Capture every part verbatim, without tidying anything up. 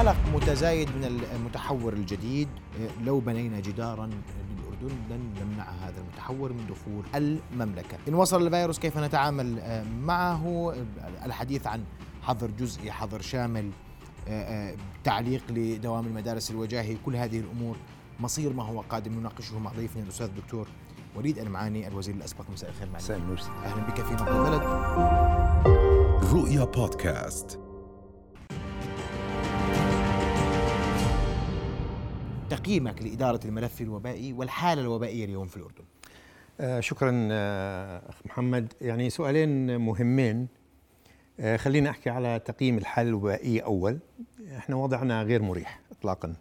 قلق متزايد من المتحور الجديد. لو بنينا جداراً للأردن لن نمنع هذا المتحور من دخول المملكة. إن وصل الفيروس كيف نتعامل معه؟ الحديث عن حظر جزئي، حظر شامل، تعليق لدوام المدارس الوجاهي، كل هذه الأمور مصير ما هو قادم نناقشه مع ضيفنا الأستاذ الدكتور وليد المعاني الوزير الأسبق. مساء الخير معنا. أهلا بك في مقبل بلد رؤيا بودكاست. تقييمك لإدارة الملف الوبائي والحالة الوبائية اليوم في الأردن. آه شكراً آه محمد. يعني سؤالين مهمين. آه خلينا أحكي على تقييم الحالة الوبائية أول. إحنا وضعنا غير مريح إطلاقاً.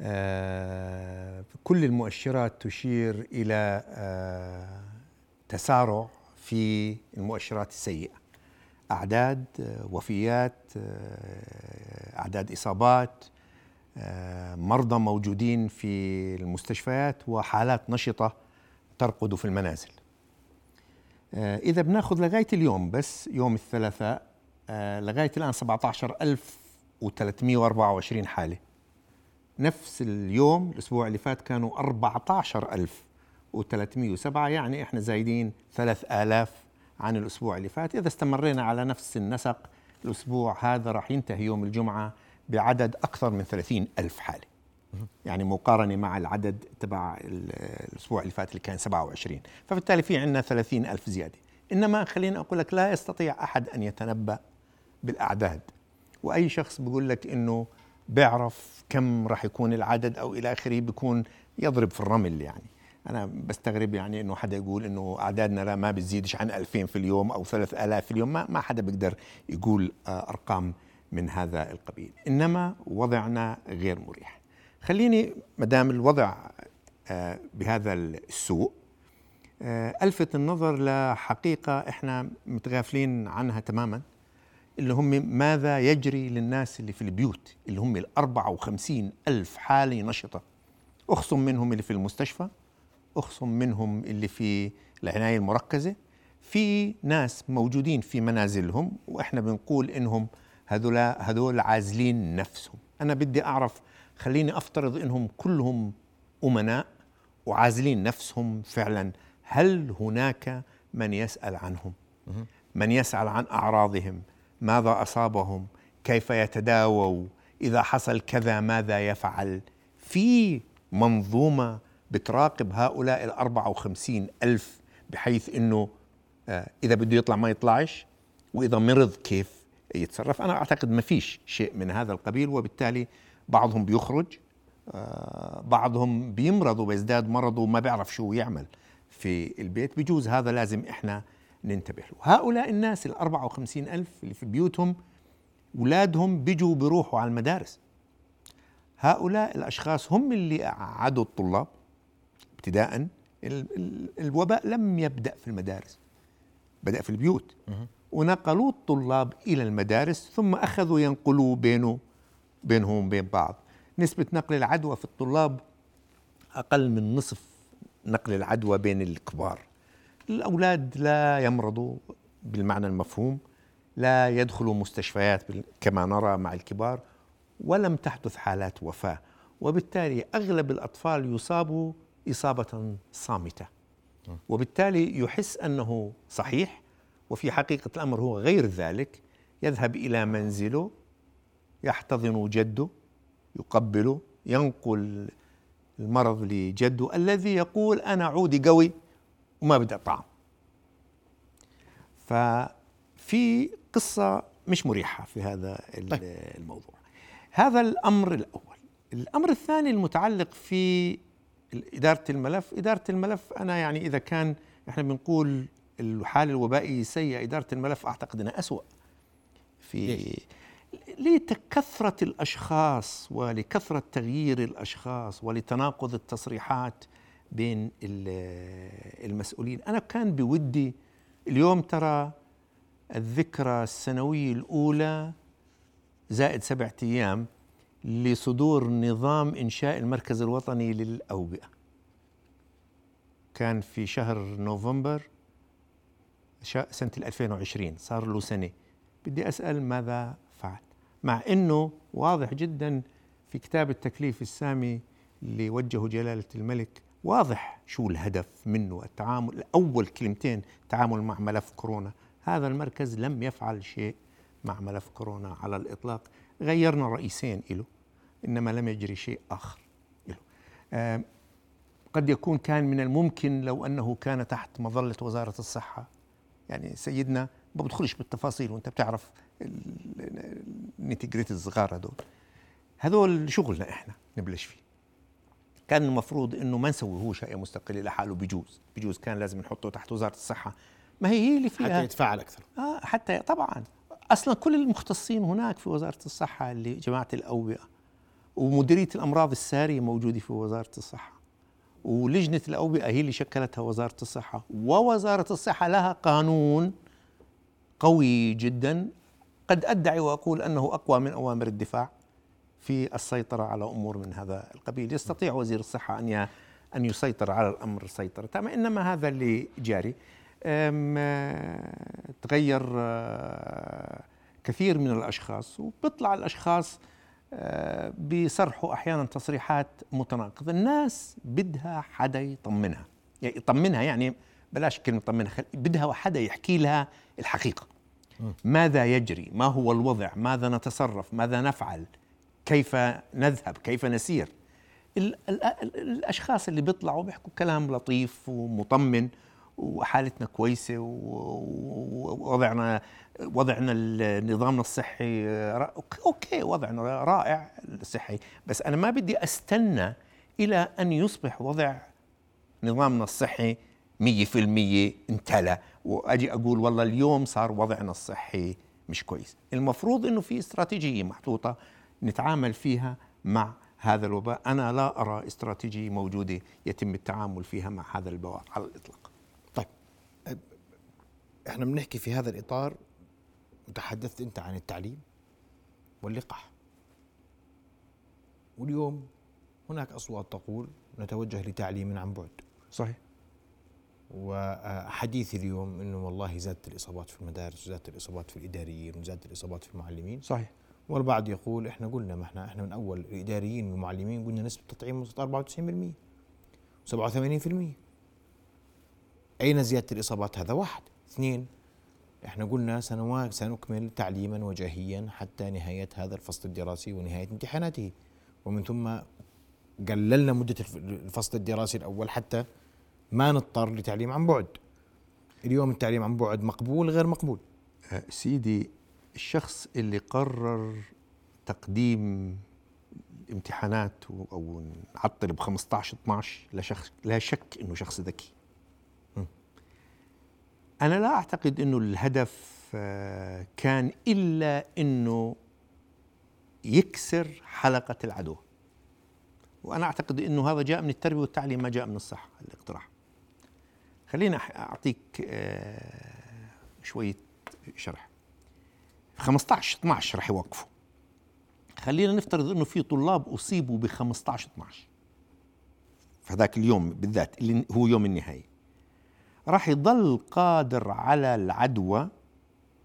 آه كل المؤشرات تشير إلى آه تسارع في المؤشرات السيئة، أعداد آه وفيات، آه أعداد إصابات، مرضى موجودين في المستشفيات، وحالات نشطة ترقد في المنازل. إذا بناخذ لغاية اليوم بس يوم الثلاثاء، لغاية الآن سبعة عشر ألف وثلاثمئة وأربعة وعشرين حالة. نفس اليوم الأسبوع اللي فات كانوا أربعة عشر ألف وثلاثمئة وسبعة، يعني إحنا زايدين ثلاثة آلاف عن الأسبوع اللي فات. إذا استمرينا على نفس النسق الأسبوع هذا راح ينتهي يوم الجمعة بعدد أكثر من ثلاثين ألف حالة، يعني مقارنة مع العدد تبع الأسبوع اللي فات اللي كان سبعة وعشرين، فبالتالي في عندنا ثلاثين ألف زيادة. إنما خلينا أقول لك لا يستطيع أحد أن يتنبأ بالأعداد، وأي شخص بيقول لك إنه بيعرف كم راح يكون العدد أو إلى آخره بيكون يضرب في الرمل. يعني أنا بستغرب يعني إنه حدا يقول إنه أعدادنا لا ما بتزيدش عن ألفين في اليوم أو ثلاث آلاف في اليوم. ما, ما حدا بيقدر يقول أرقام من هذا القبيل. إنما وضعنا غير مريح. خليني مدام الوضع آه بهذا السوء آه ألفت النظر لحقيقة إحنا متغافلين عنها تماما، اللي هم ماذا يجري للناس اللي في البيوت، اللي هم الأربعة وخمسين ألف حالة نشطة. أخصم منهم اللي في المستشفى، أخصم منهم اللي في العناية المركزة، في ناس موجودين في منازلهم وإحنا بنقول إنهم هذول هذول عازلين نفسهم. أنا بدي أعرف، خليني أفترض إنهم كلهم أمناء وعازلين نفسهم فعلا، هل هناك من يسأل عنهم؟ من يسأل عن أعراضهم؟ ماذا أصابهم؟ كيف يتداووا؟ إذا حصل كذا ماذا يفعل؟ في منظومة بتراقب هؤلاء الأربعة وخمسين ألف بحيث إنه إذا بده يطلع ما يطلعش، وإذا مرض كيف يتصرف. أنا أعتقد ما فيش شيء من هذا القبيل، وبالتالي بعضهم بيخرج، بعضهم بيمرض وبيزداد مرض وما بيعرف شو يعمل في البيت. بجوز هذا لازم إحنا ننتبه له. هؤلاء الناس الأربعة وخمسين ألف اللي في بيوتهم أولادهم بيجوا بيروحوا على المدارس. هؤلاء الأشخاص هم اللي قعدوا الطلاب ابتداءً. الوباء لم يبدأ في المدارس، بدأ في البيوت، ونقلوا الطلاب إلى المدارس، ثم أخذوا ينقلوا بينه بينهم بين بعض. نسبة نقل العدوى في الطلاب أقل من نصف نقل العدوى بين الكبار. الأولاد لا يمرضوا بالمعنى المفهوم، لا يدخلوا مستشفيات كما نرى مع الكبار، ولم تحدث حالات وفاة، وبالتالي أغلب الأطفال يصابوا إصابة صامتة، وبالتالي يحس أنه صحيح وفي حقيقة الأمر هو غير ذلك. يذهب إلى منزله، يحتضن جده، يقبله، ينقل المرض لجده الذي يقول أنا عودي قوي وما بدي أطعم. ففي قصة مش مريحة في هذا الموضوع. هذا الأمر الأول. الأمر الثاني المتعلق في إدارة الملف. إدارة الملف أنا يعني إذا كان إحنا بنقول الحالة الوبائية سيئة، إدارة الملف أعتقد أنها أسوأ في لكثرة الأشخاص ولكثرة تغيير الأشخاص ولتناقض التصريحات بين المسؤولين. أنا كان بودي اليوم ترى الذكرى السنوية الأولى زائد سبعة أيام لصدور نظام إنشاء المركز الوطني للأوبئة، كان في شهر نوفمبر سنة ألفين وعشرين، صار له سنة. بدي أسأل ماذا فعل؟ مع أنه واضح جدا في كتاب التكليف السامي اللي وجهه جلالة الملك واضح شو الهدف منه، التعامل، أول كلمتين تعامل مع ملف كورونا. هذا المركز لم يفعل شيء مع ملف كورونا على الإطلاق، غيرنا رئيسين له إنما لم يجري شيء آخر له. آه قد يكون كان من الممكن لو أنه كان تحت مظلة وزارة الصحة، يعني سيدنا ما بدخلش بالتفاصيل وانت بتعرف الانتجريت الصغار هذول هذول شغلنا احنا نبلش فيه. كان المفروض انه ما نسويهوش هيئة مستقلة لحاله، بجوز بجوز كان لازم نحطه تحت وزارة الصحة، ما هي هي اللي فيها حتى يتفاعل اكثر. اه حتى طبعا اصلا كل المختصين هناك في وزارة الصحة، اللي جماعة الأوبئة ومديرية الأمراض السارية موجودة في وزارة الصحة، ولجنة الأوبئة هي اللي شكلتها وزارة الصحة، ووزارة الصحة لها قانون قوي جدا قد أدعي وأقول أنه أقوى من أوامر الدفاع في السيطرة على أمور من هذا القبيل. يستطيع وزير الصحة أن أن يسيطر على الأمر سيطرة تامة، إنما هذا اللي جاري. تغير كثير من الأشخاص وبطلع الأشخاص بيصرحوا أحيانا تصريحات متناقضة. الناس بدها حدا يطمنها، يعني يطمنها يعني بلاش كلمة طمنها، بدها حدا يحكي لها الحقيقة، ماذا يجري، ما هو الوضع، ماذا نتصرف، ماذا نفعل، كيف نذهب، كيف نسير. ال ال ال الأشخاص اللي بيطلعوا بيحكوا كلام لطيف ومطمن وحالتنا كويسة ووضعنا وضعنا نظامنا الصحي أوكي، وضعنا رائع الصحي، بس أنا ما بدي أستنى إلى أن يصبح وضع نظامنا الصحي مية في المية انتلى وأجي أقول والله اليوم صار وضعنا الصحي مش كويس. المفروض أنه في استراتيجية محطوطة نتعامل فيها مع هذا الوباء. أنا لا أرى استراتيجية موجودة يتم التعامل فيها مع هذا الوباء على الإطلاق. طيب إحنا بنحكي في هذا الإطار، وتحدثت أنت عن التعليم واللقاح، واليوم هناك أصوات تقول نتوجه لتعليم عن بعد. صحيح، وحديث اليوم أنه والله زادت الإصابات في المدارس وزادت الإصابات في الإداريين وزادت الإصابات في المعلمين. صحيح، والبعض يقول إحنا قلنا ما إحنا إحنا من أول الإداريين والمعلمين قلنا نسبة التطعيم وصلت أربعة وتسعين بالمية وسبعة وثمانين بالمية. أين زيادة الإصابات؟ هذا واحد. اثنين، إحنا قلنا سنواك سنكمل تعليما وجاهيا حتى نهاية هذا الفصل الدراسي ونهاية امتحاناته، ومن ثم قللنا مدة الفصل الدراسي الأول حتى ما نضطر لتعليم عن بعد. اليوم التعليم عن بعد مقبول غير مقبول؟ سيدي، الشخص اللي قرر تقديم امتحانات أو نعطل بخمسة عشر اثنا عشر لشخص لا شك أنه شخص ذكي. أنا لا أعتقد أنه الهدف كان إلا أنه يكسر حلقة العدو، وأنا أعتقد أنه هذا جاء من التربية والتعليم، ما جاء من الصحة الاقتراح. خلينا أعطيك شوية شرح. خمسة عشر اثنا عشر رح يوقفوا، خلينا نفترض أنه في طلاب أصيبوا ب خمسة عشر اثنا عشر فذاك اليوم بالذات اللي هو يوم النهاية، راح يضل قادر على العدوى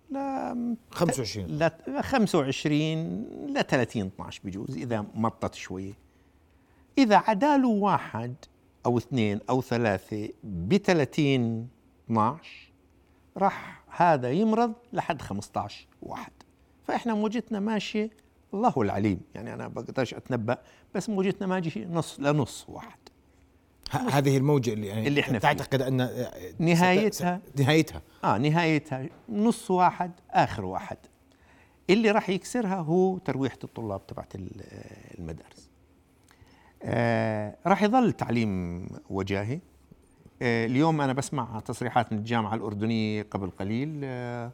لا خمسة وعشرين لا خمسة وعشرين لا ثلاثين اثنا عشر بجوز إذا مطت شوية. إذا عداله واحد أو اثنين أو ثلاثة بثلاثين اثنا عشر راح هذا يمرض لحد خمسة عشر واحد. فإحنا موجتنا ماشي الله العليم، يعني أنا بقدرش أتنبأ، بس موجتنا ماشي نص لنص واحد. هذه الموجة اللي, يعني اللي احنا تعتقد أن نهايتها نهايتها آه نهايتها نص واحد آخر واحد. اللي راح يكسرها هو ترويحة الطلاب تبعت المدارس. آه راح يظل تعليم وجاهي. آه اليوم أنا بسمع تصريحات من الجامعة الأردنية قبل قليل، آه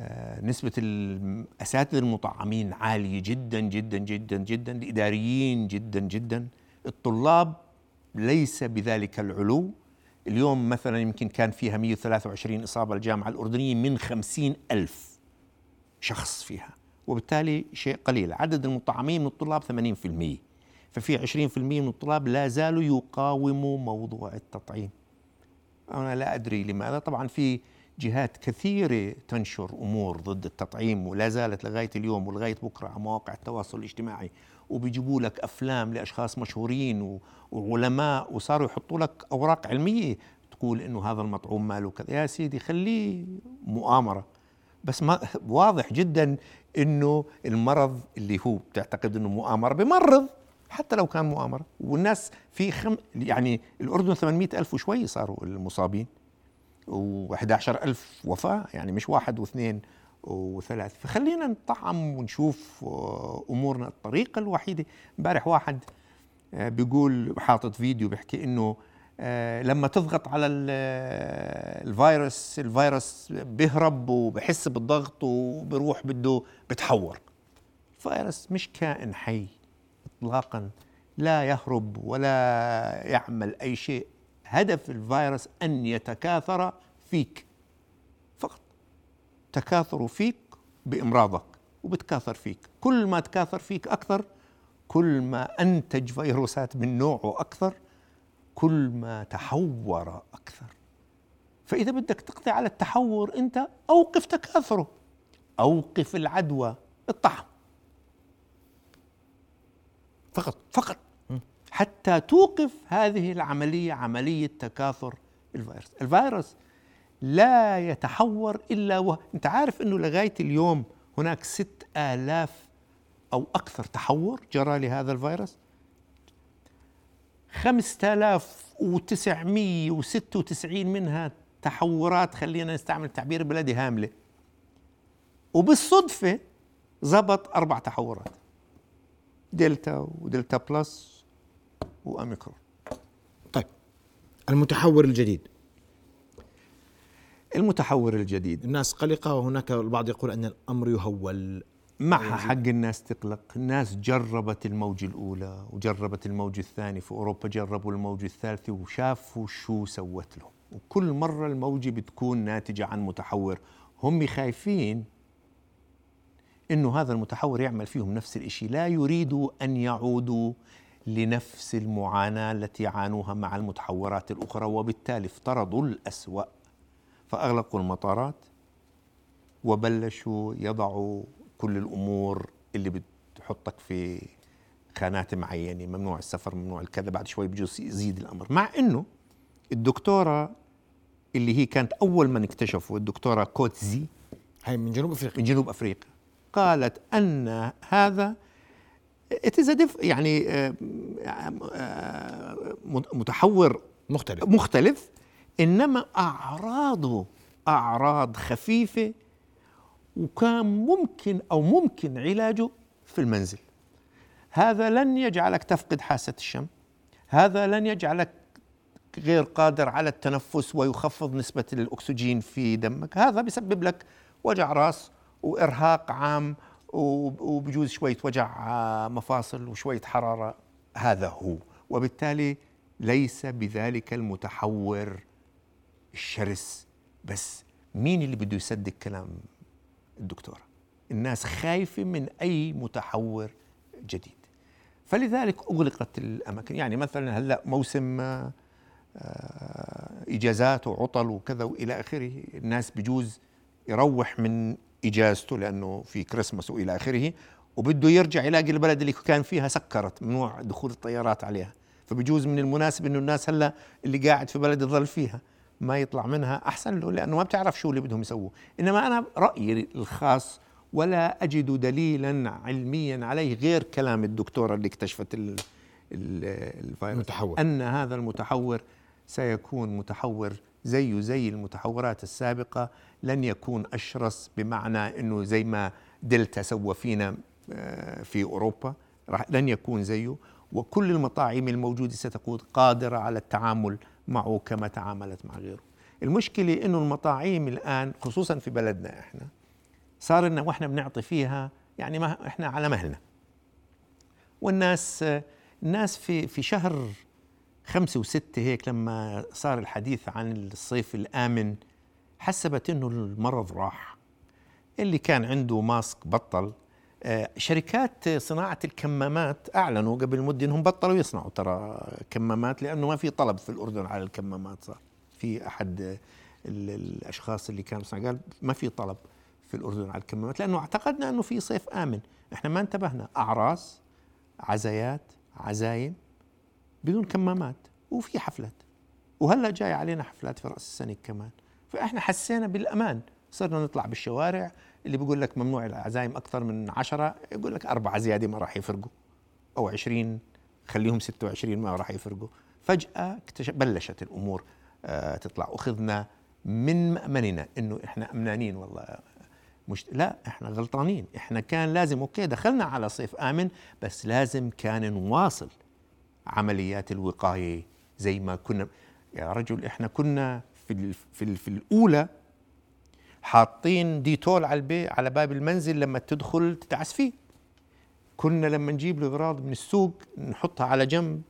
آه نسبة الأساتذة المطعمين عالية جدا جدا جدا جدا، الإداريين جدا جدا، الطلاب ليس بذلك العلو. اليوم مثلا يمكن كان فيها مئة وثلاثة وعشرين إصابة الجامعة الأردنية من خمسين ألف شخص فيها، وبالتالي شيء قليل. عدد المطعمين من الطلاب ثمانين بالمئة، ففي عشرين بالمئة من الطلاب لا زالوا يقاوموا موضوع التطعيم. أنا لا أدري لماذا. طبعا في جهات كثيرة تنشر أمور ضد التطعيم ولا زالت لغاية اليوم ولغاية بكرة على مواقع التواصل الاجتماعي، وبيجيبوا لك أفلام لأشخاص مشهورين وعلماء وصاروا يحطوا لك أوراق علمية تقول إنه هذا المطعوم ماله كذا. يا سيدي خليه مؤامرة، بس ما واضح جدا إنه المرض اللي هو بتعتقد إنه مؤامرة بمرض حتى لو كان مؤامرة. والناس في خم يعني الأردن ثمانمائة ألف وشوي صاروا المصابين وإحدى عشر ألف وفاة، يعني مش واحد واثنين وثلاث. فخلينا نطعم ونشوف أمورنا. الطريقة الوحيدة، مبارح واحد بيقول حاطط فيديو بيحكي إنه لما تضغط على الفيروس الفيروس بيهرب وبحس بالضغط وبيروح بده بتحور. الفيروس مش كائن حي إطلاقا، لا يهرب ولا يعمل أي شيء. هدف الفيروس أن يتكاثر فيك فقط، تكاثر فيك بإمراضك وبتكاثر فيك. كل ما تكاثر فيك أكثر، كل ما أنتج فيروسات من نوعه أكثر، كل ما تحور أكثر. فإذا بدك تقضي على التحور أنت أوقف تكاثره، أوقف العدوى، الطعم فقط فقط حتى توقف هذه العملية، عملية تكاثر الفيروس. الفيروس لا يتحور إلا وهو. أنت عارف أنه لغاية اليوم هناك ست آلاف أو أكثر تحور جرى لهذا الفيروس، خمسة آلاف وتسعمية وستة وتسعين منها تحورات، خلينا نستعمل تعبير بلدي، هاملة. وبالصدفة زبط أربع تحورات، دلتا ودلتا بلس وأميكرون. طيب المتحور الجديد المتحور الجديد الناس قلقة، وهناك البعض يقول أن الأمر يهول. معها حق الناس تقلق. الناس جربت الموجة الأولى وجربت الموجة الثانية، في أوروبا جربوا الموجة الثالثة وشافوا شو سوت لهم، وكل مرة الموجة بتكون ناتجة عن متحور. هم خايفين إنه هذا المتحور يعمل فيهم نفس الإشي، لا يريدوا أن يعودوا لنفس المعاناة التي عانوها مع المتحورات الأخرى، وبالتالي افترضوا الأسوأ فأغلقوا المطارات وبلشوا يضعوا كل الأمور اللي بتحطك في خانات معينة، ممنوع السفر، ممنوع الكذا. بعد شوي بجوز يزيد الأمر، مع أنه الدكتورة اللي هي كانت أول من اكتشفوا، الدكتورة كوتزي هاي من جنوب أفريقيا من جنوب أفريقيا قالت أن هذا اتزادف يعني متحور مختلف مختلف إنما أعراضه أعراض خفيفة وكان ممكن أو ممكن علاجه في المنزل. هذا لن يجعلك تفقد حاسة الشم، هذا لن يجعلك غير قادر على التنفس ويخفض نسبة الأكسجين في دمك، هذا بيسبب لك وجع راس وإرهاق عام وبجوز شوية وجع مفاصل وشوية حرارة، هذا هو. وبالتالي ليس بذلك المتحور الشرس. بس مين اللي بده يصدق كلام الدكتورة؟ الناس خايفة من أي متحور جديد، فلذلك أغلقت الأماكن. يعني مثلا هلأ موسم إجازات وعطل وكذا وإلى آخره، الناس بجوز يروح من إجازته لأنه في كريسماس وإلى آخره، وبده يرجع يلاقي البلد اللي كان فيها سكرت، ممنوع دخول الطيارات عليها. فبجوز من المناسب إنه الناس هلا اللي قاعد في بلد يظل فيها ما يطلع منها أحسن له، لأنه ما بتعرف شو اللي بدهم يسووه. إنما أنا رأيي الخاص ولا أجد دليلا علميا عليه غير كلام الدكتورة اللي اكتشفت ال ال الفيروس المتحور. أن هذا المتحور سيكون متحور زيه زي المتحورات السابقة، لن يكون أشرس، بمعنى أنه زي ما دلتا سوى فينا في أوروبا لن يكون زيه. وكل المطاعم الموجودة ستكون قادرة على التعامل معه كما تعاملت مع غيره. المشكلة أنه المطاعم الآن خصوصا في بلدنا إحنا صار لنا وإحنا بنعطي فيها يعني ما إحنا على مهلنا. والناس الناس في, في شهر خمسة وستة هيك لما صار الحديث عن الصيف الآمن حسبت إنه المرض راح، اللي كان عنده ماسك بطل. آه شركات صناعة الكمامات أعلنوا قبل مدة إنهم بطلوا يصنعوا ترى كمامات، لأنه ما في طلب في الأردن على الكمامات. صار في أحد الاشخاص اللي كانوا صنع. قال ما في طلب في الاردن على الكمامات لانه اعتقدنا انه في صيف امن، احنا ما انتبهنا. اعراس، عزايات، عزايم بدون كمامات، وفي حفلات، وهلا جاي علينا حفلات في راس السنه كمان، فاحنا حسينا بالامان. صرنا نطلع بالشوارع، اللي بيقول لك ممنوع العزايم اكثر من عشرة يقول لك أربعة زياده ما راح يفرقوا، او عشرين خليهم ستة وعشرين ما راح يفرقوا. فجاه بلشت الامور آه تطلع، واخذنا من مأمننا انه احنا امنانين. والله مش لا، احنا غلطانين. احنا كان لازم، اوكي دخلنا على صيف امن، بس لازم كان نواصل عمليات الوقايه زي ما كنا. يا رجل احنا كنا في ال في, ال في الاولى حاطين ديتول على على باب المنزل لما تدخل تتعس فيه، كنا لما نجيب الاغراض من السوق نحطها على جنب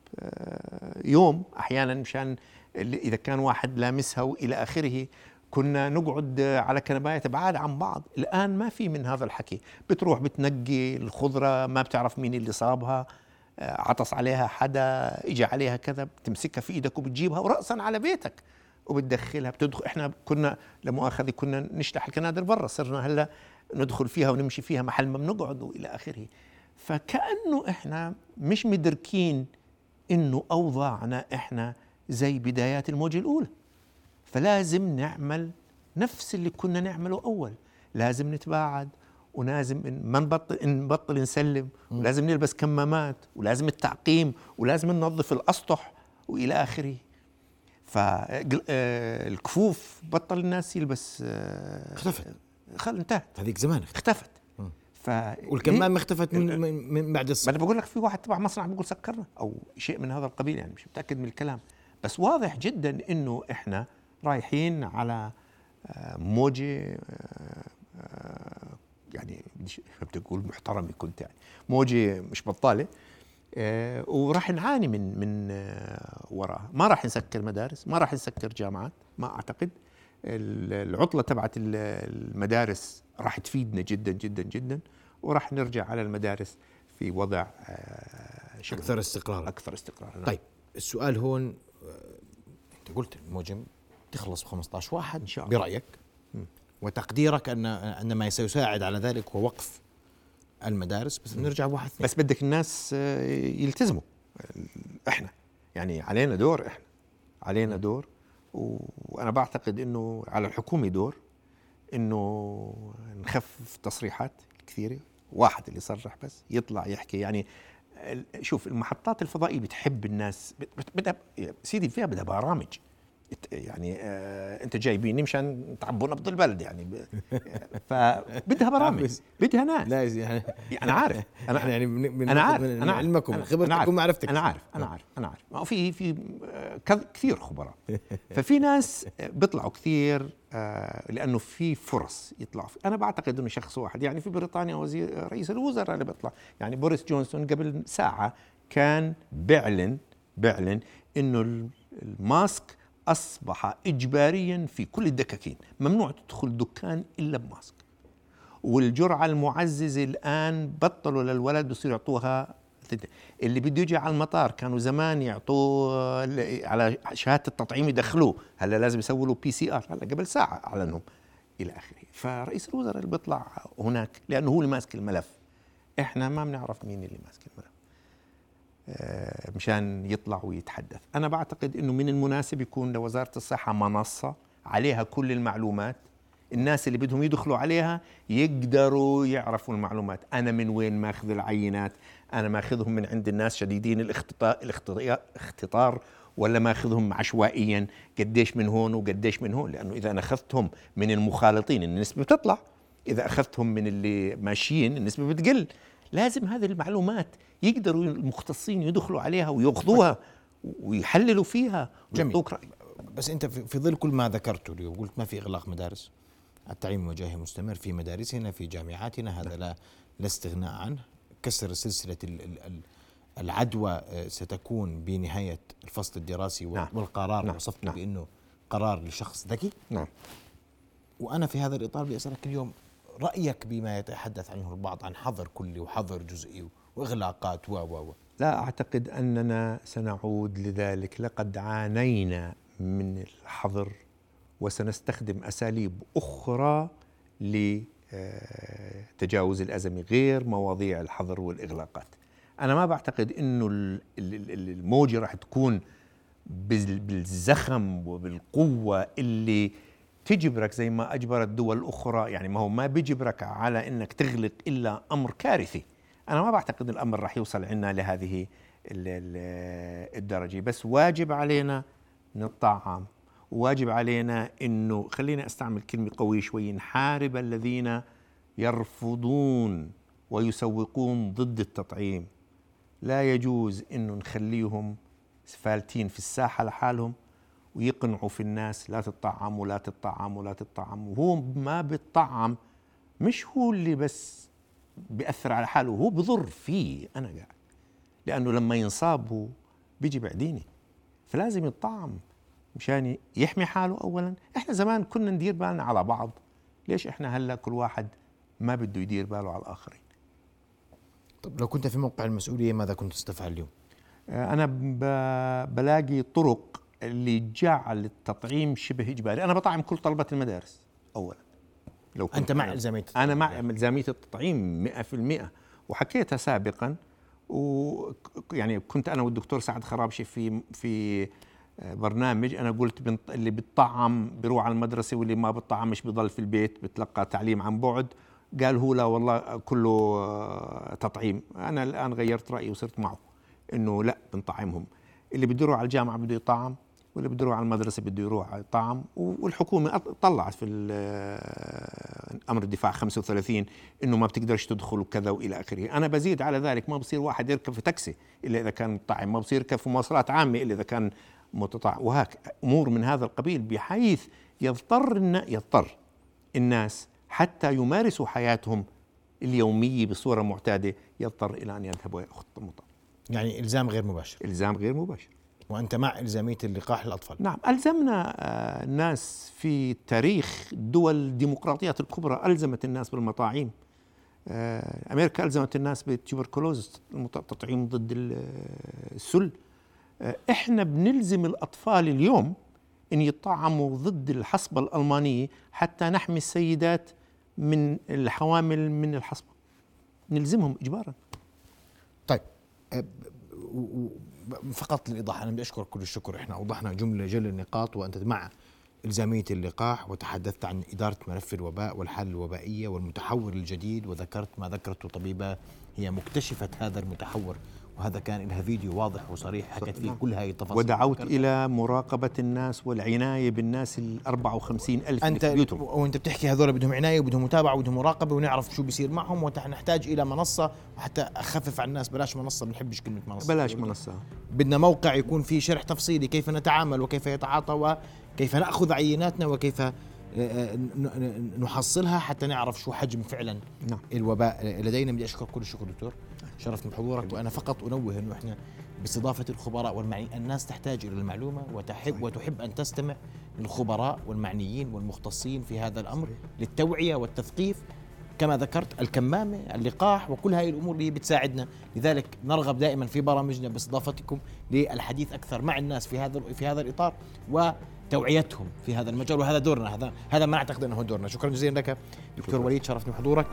يوم احيانا مشان اذا كان واحد لامسها والى اخره، كنا نقعد على كنبايات بعاد عن بعض. الان ما في من هذا الحكي، بتروح بتنقي الخضره ما بتعرف مين اللي صابها، عطس عليها حدا، اجى عليها كذا، بتمسكها في ايدك وبتجيبها وراسا على بيتك وبتدخلها بتدخل. احنا كنا لمؤاخذة كنا نشلح الكنادر برا، صرنا هلا ندخل فيها ونمشي فيها محل ما بنقعد والى اخره. فكأنه احنا مش مدركين انه اوضاعنا احنا زي بدايات الموجة الاولى، فلازم نعمل نفس اللي كنا نعمله اول. لازم نتباعد، ولازم ما نبطل نبطل نسلم، ولازم نلبس كمامات، ولازم التعقيم، ولازم ننظف الاسطح والى اخره. فالكفوف بطل الناس يلبس، اختفت، خل انتهت هذيك زمان، اختفت. ف والكمامة اختفت من, من بعد الصيف. انا بقول لك في واحد تبع مصنع بيقول سكرنا او شيء من هذا القبيل، يعني مش متاكد من الكلام، بس واضح جدا انه احنا رايحين على موجه، يعني بتقول محترم كنت، يعني موجه مش بطاله، أه وراح نعاني من من أه وراها. ما راح نسكر مدارس، ما راح نسكر جامعات، ما أعتقد. العطلة تبعت المدارس راح تفيدنا جدا جدا جدا، وراح نرجع على المدارس في وضع أه شغل أكثر استقرار، أكثر استقرار. نعم. طيب السؤال هون، أنت قلت الموجة تخلص بخمسة عشر واحد إن شاء الله، برأيك م. وتقديرك أن أن ما سيساعد على ذلك هو وقف المدارس، بس نرجع بواحد اثنين. بس بدك الناس يلتزموا، احنا يعني علينا دور، احنا علينا دور، وانا بعتقد انه على الحكومه دور انه نخفف تصريحات كثيره. واحد اللي صرح بس يطلع يحكي، يعني شوف المحطات الفضائيه بتحب الناس، بدها سيدي فيها بدها برامج، يعني آه انت جايبيني مشان تعبوا نبض البلد، يعني فبدها برامج، بدها ناس. لا يعني انا عارف، انا يعني من انا عارف من انا علمكم خبرتكم معرفتك، انا عارف انا عارف انا عارف ما في في كثير خبراء، ففي ناس بيطلعوا كثير آه لانه في فرص يطلعوا. انا بعتقد انه شخص واحد، يعني في بريطانيا وزير رئيس الوزراء اللي بيطلع، يعني بوريس جونسون قبل ساعه كان بيعلن بيعلن انه الماسك أصبح إجبارياً في كل الدكاكين، ممنوع تدخل دكان إلا بماسك. والجرعة المعززة الآن بطلوا للولد، بصير يعطوها اللي بده يجي على المطار. كانوا زمان يعطوه على شهادة التطعيم يدخلوه، هلا لازم يسووا له بي سي آر، هلا قبل ساعة أعلنهم إلى آخره. فرئيس الوزراء اللي بيطلع هناك لأنه هو اللي ماسك الملف، إحنا ما بنعرف مين اللي ماسك الملف مشان يطلع ويتحدث. أنا بعتقد أنه من المناسب يكون لوزارة الصحة منصة عليها كل المعلومات، الناس اللي بدهم يدخلوا عليها يقدروا يعرفوا المعلومات. أنا من وين ماخذ العينات، أنا ماخذهم من عند الناس شديدين الاختطار ولا ماخذهم عشوائيا، قديش من هون وقديش من هون. لأنه إذا أنا أخذتهم من المخالطين النسبة بتطلع، إذا أخذتهم من اللي ماشيين النسبة بتقل. لازم هذه المعلومات يقدروا المختصين يدخلوا عليها ويأخذوها ويحللوا فيها. بس أنت في ظل كل ما ذكرته اليوم، قلت ما في إغلاق مدارس، التعليم الوجاهي مستمر في مدارسنا في جامعاتنا، هذا لا لا استغناء عنه. كسر سلسلة العدوى ستكون بنهاية الفصل الدراسي، والقرار وصفته بأنه قرار لشخص ذكي. نعم. وأنا في هذا الإطار بدي أسألك اليوم رأيك بما يتحدث عنه البعض عن حظر كلي وحظر جزئي وإغلاقات و و و لا أعتقد أننا سنعود لذلك. لقد عانينا من الحظر وسنستخدم أساليب أخرى لتجاوز الأزمة غير مواضيع الحظر والإغلاقات. أنا ما بعتقد أنه الموجة راح تكون بالزخم وبالقوة اللي تجبرك زي ما أجبرت دول الأخرى، يعني ما هو ما بيجبرك على أنك تغلق إلا أمر كارثي. أنا ما بعتقد الأمر راح يوصل عنا لهذه الدرجة، بس واجب علينا نطعم، واجب علينا أنه خلينا أستعمل كلمة قوية شوي، نحارب الذين يرفضون ويسوقون ضد التطعيم. لا يجوز أنه نخليهم فالتين في الساحة لحالهم ويقنعوا في الناس لا تطعم ولا تطعم ولا تطعم، وهو ما بيطعم مش هو اللي بس بيأثر على حاله، هو بضر فيه. أنا قاعد لأنه لما ينصابه بيجي بعديني، فلازم يطعم مشان يحمي حاله أولا. إحنا زمان كنا ندير بالنا على بعض، ليش إحنا هلأ كل واحد ما بده يدير باله على الآخرين؟ طب لو كنت في موقع المسؤولية ماذا كنت تستفعل اليوم؟ أنا بلاقي طرق اللي جعل التطعيم شبه إجباري. أنا بطعم كل طلبة المدارس أولا. لو أنت مع إلزامية؟ أنا مع إلزامية التطعيم مئة في المئة، وحكيتها سابقا، ويعني كنت أنا والدكتور سعد خرابشي في في برنامج أنا قلت اللي بيطعم بيروح على المدرسة واللي ما بيطعم مش بيضل في البيت بتلقى تعليم عن بعد. قال هو لا والله كله تطعيم. أنا الآن غيرت رأيي وصرت معه إنه لا، بنطعمهم. اللي بده يروح على الجامعة بده يطعم، واللي بده يروح على المدرسة بده يروح يطعم. والحكومة طلعت في أمر الدفاع خمسة وثلاثين إنه ما بتقدرش تدخل وكذا وإلى آخره. أنا بزيد على ذلك، ما بصير واحد يركب في تاكسي إلا إذا كان مطعم، ما بصير يركب في مواصلات عامة إلا إذا كان متطعم، وهك أمور من هذا القبيل، بحيث يضطر يضطر الناس حتى يمارسوا حياتهم اليومية بصورة معتادة يضطر إلى أن يذهبوا يأخذوا مطعم. يعني إلزام غير مباشر. إلزام غير مباشر. وأنت مع إلزامية اللقاح للأطفال؟ نعم، ألزمنا الناس في تاريخ دول الديمقراطيات الكبرى، ألزمت الناس بالمطاعيم. أمريكا ألزمت الناس بالتيوبركلوز، التطعيم ضد السل. إحنا بنلزم الأطفال اليوم إن يطعموا ضد الحصبة الألمانية حتى نحمي السيدات من الحوامل من الحصبة، نلزمهم إجباراً. طيب، فقط للإيضاح، أنا بدي أشكر كل الشكر، إحنا أوضحنا جملة جل النقاط، وأنت مع إلزامية اللقاح، وتحدثت عن إدارة ملف الوباء والحالة الوبائية والمتحور الجديد، وذكرت ما ذكرته طبيبة هي مكتشفة هذا المتحور، وهذا كان لها فيديو واضح وصريح حكت فيه كل هاي التفاصيل، ودعوت إلى مراقبة الناس والعناية بالناس الأربعة وخمسين ألف. أنت وأنت بتحكي هذول بدهم عناية وبدهم متابعة وبدهم مراقبة ونعرف شو بيصير معهم، ونحتاج إلى منصة حتى أخفف عن الناس. بلاش منصة، بنحبش كلمة منصة، بلاش منصة، بدنا موقع يكون فيه شرح تفصيلي كيف نتعامل وكيف يتعاطى وكيف نأخذ عيناتنا وكيف نحصلها حتى نعرف شو حجم فعلا نعم. الوباء لدينا. بدي أشكر كل الشكر دكتور، شرفت بحضورك. وأنا فقط أنوه أنه إحنا باستضافة الخبراء والمعنيين، الناس تحتاج إلى المعلومة وتحب وتحب أن تستمع للخبراء والمعنيين والمختصين في هذا الأمر للتوعية والتثقيف، كما ذكرت الكمامة، اللقاح، وكل هاي الأمور اللي بتساعدنا. لذلك نرغب دائما في برامجنا باستضافتكم للحديث أكثر مع الناس في هذا في هذا الإطار و توعيتهم في هذا المجال، وهذا دورنا، هذا هذا ما أعتقد أنه دورنا. شكرا جزيلا لك دكتور وليد، شرفني حضورك.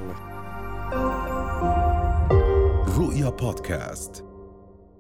رؤيا بودكاست.